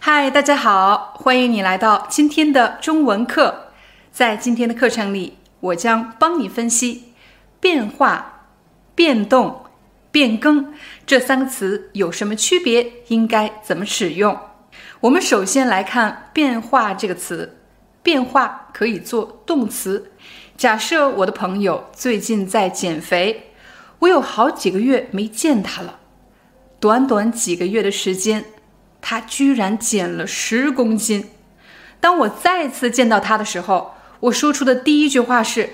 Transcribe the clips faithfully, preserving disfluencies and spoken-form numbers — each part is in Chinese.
嗨，大家好，欢迎你来到今天的中文课。在今天的课程里，我将帮你分析变化、变动、变更这三个词有什么区别，应该怎么使用。我们首先来看变化这个词。变化可以做动词。假设我的朋友最近在减肥，我有好几个月没见他了，短短几个月的时间，他居然减了十公斤。当我再次见到他的时候，我说出的第一句话是：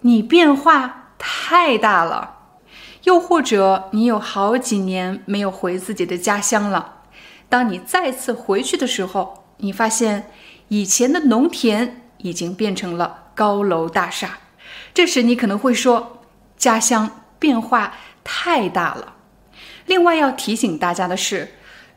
你变化太大了。又或者你有好几年没有回自己的家乡了，当你再次回去的时候，你发现以前的农田已经变成了高楼大厦。这时你可能会说，家乡变化太大了。另外要提醒大家的是，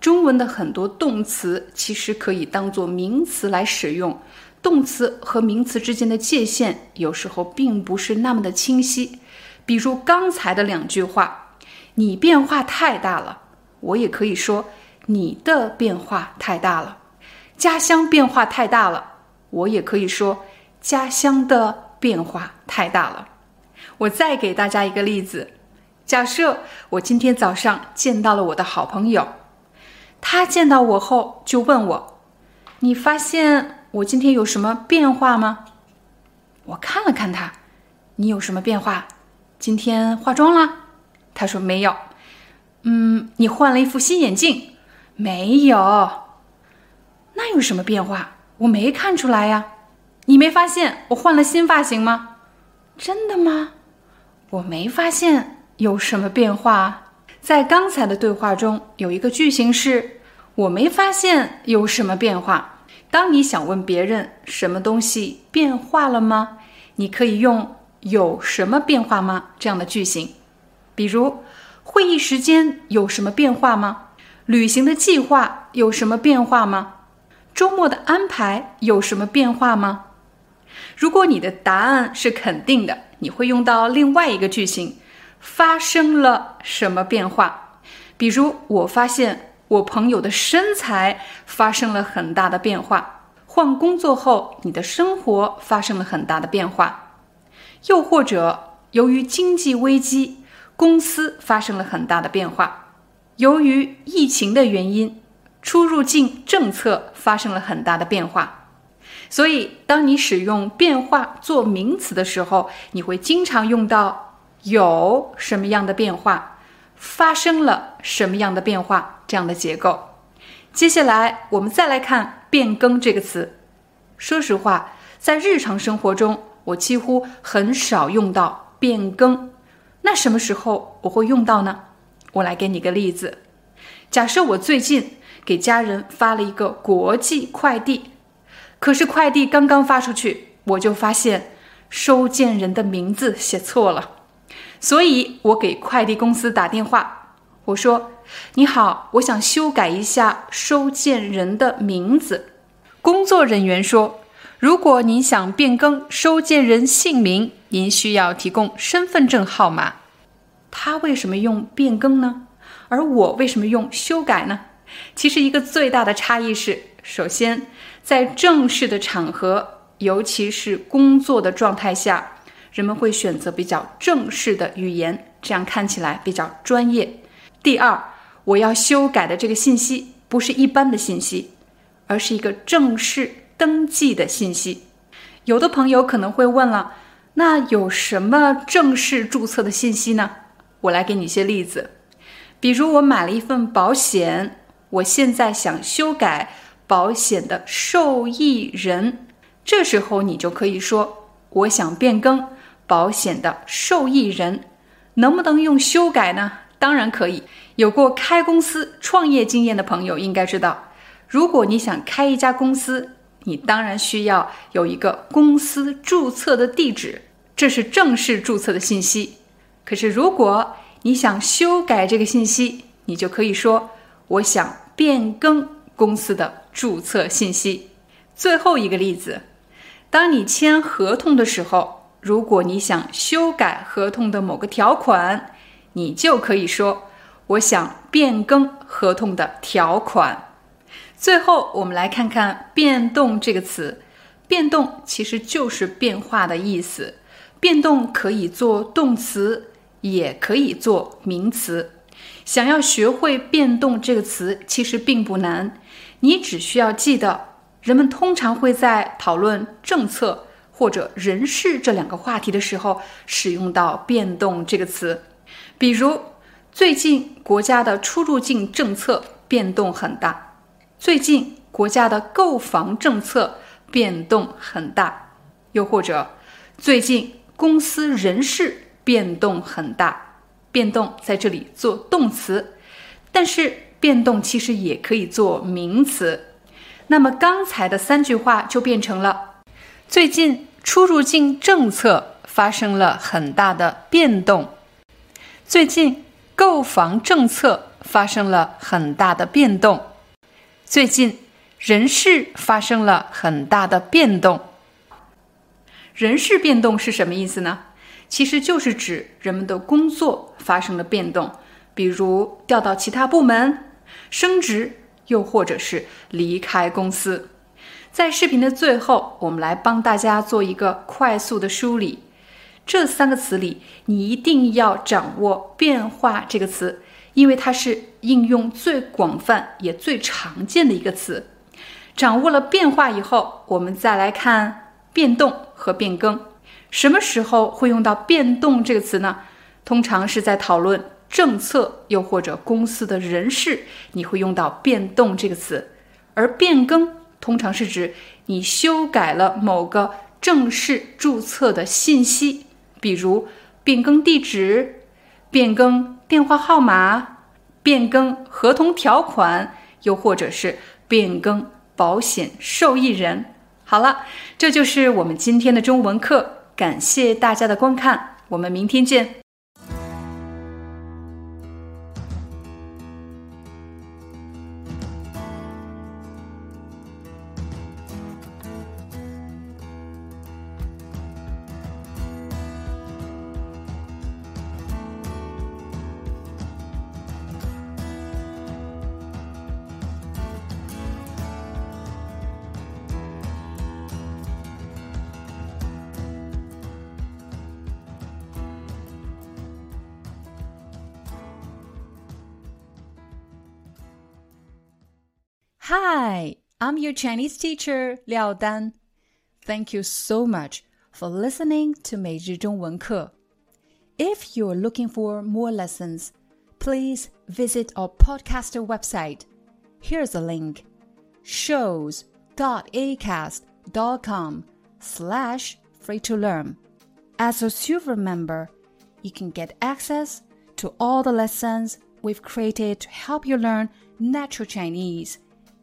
中文的很多动词其实可以当作名词来使用，动词和名词之间的界限有时候并不是那么的清晰。比如刚才的两句话，你变化太大了，我也可以说你的变化太大了。家乡变化太大了，我也可以说家乡的变化太大了。我再给大家一个例子，假设我今天早上见到了我的好朋友，他见到我后就问我，你发现我今天有什么变化吗？我看了看他，你有什么变化？今天化妆啦？他说没有。嗯，你换了一副新眼镜？没有。那有什么变化？我没看出来呀。你没发现我换了新发型吗？真的吗？我没发现有什么变化。在刚才的对话中，有一个句型是我没发现有什么变化。当你想问别人什么东西变化了吗，你可以用有什么变化吗这样的句型。比如会议时间有什么变化吗？旅行的计划有什么变化吗？周末的安排有什么变化吗？如果你的答案是肯定的，你会用到另外一个句型，发生了什么变化。比如我发现我朋友的身材发生了很大的变化，换工作后你的生活发生了很大的变化。又或者由于经济危机，公司发生了很大的变化，由于疫情的原因，出入境政策发生了很大的变化。所以当你使用变化做名词的时候，你会经常用到有什么样的变化，发生了什么样的变化这样的结构。接下来我们再来看变更这个词。说实话，在日常生活中我几乎很少用到变更，那什么时候我会用到呢？我来给你个例子。假设我最近给家人发了一个国际快递，可是快递刚刚发出去，我就发现收件人的名字写错了，所以我给快递公司打电话，我说，你好，我想修改一下收件人的名字。工作人员说，如果您想变更收件人姓名，您需要提供身份证号码。他为什么用变更呢？而我为什么用修改呢？其实一个最大的差异是，首先，在正式的场合，尤其是工作的状态下，人们会选择比较正式的语言，这样看起来比较专业。第二，我要修改的这个信息不是一般的信息，而是一个正式登记的信息。有的朋友可能会问了，那有什么正式注册的信息呢？我来给你一些例子。比如我买了一份保险，我现在想修改保险的受益人，这时候你就可以说，我想变更保险的受益人。能不能用修改呢？当然可以。有过开公司创业经验的朋友应该知道，如果你想开一家公司，你当然需要有一个公司注册的地址，这是正式注册的信息。可是如果你想修改这个信息，你就可以说我想变更公司的注册信息。最后一个例子，当你签合同的时候，如果你想修改合同的某个条款，你就可以说我想变更合同的条款。最后我们来看看变动这个词，变动其实就是变化的意思，变动可以做动词，也可以做名词。想要学会变动这个词其实并不难，你只需要记得人们通常会在讨论政策或者人事这两个话题的时候使用到变动这个词。比如最近国家的出入境政策变动很大，最近国家的购房政策变动很大，又或者最近公司人事变动很大。变动在这里做动词，但是变动其实也可以做名词。那么刚才的三句话就变成了最近出入境政策发生了很大的变动，最近购房政策发生了很大的变动，最近人事发生了很大的变动。人事变动是什么意思呢？其实就是指人们的工作发生了变动，比如调到其他部门、升职，又或者是离开公司。在视频的最后，我们来帮大家做一个快速的梳理。这三个词里，你一定要掌握变化这个词，因为它是应用最广泛也最常见的一个词。掌握了变化以后，我们再来看变动和变更。什么时候会用到变动这个词呢？通常是在讨论政策，又或者公司的人事，你会用到变动这个词。而变更通常是指你修改了某个正式注册的信息，比如变更地址、变更电话号码、变更合同条款，又或者是变更保险受益人。好了，这就是我们今天的中文课，感谢大家的观看，我们明天见。Hi, I'm your Chinese teacher, Liao Dan. Thank you so much for listening to 每日中文课. If you're looking for more lessons, please visit our podcast website. Here's a link, shows.acast.com slash free to learn. As a Silver member, you can get access to all the lessons we've created to help you learn natural Chinese.In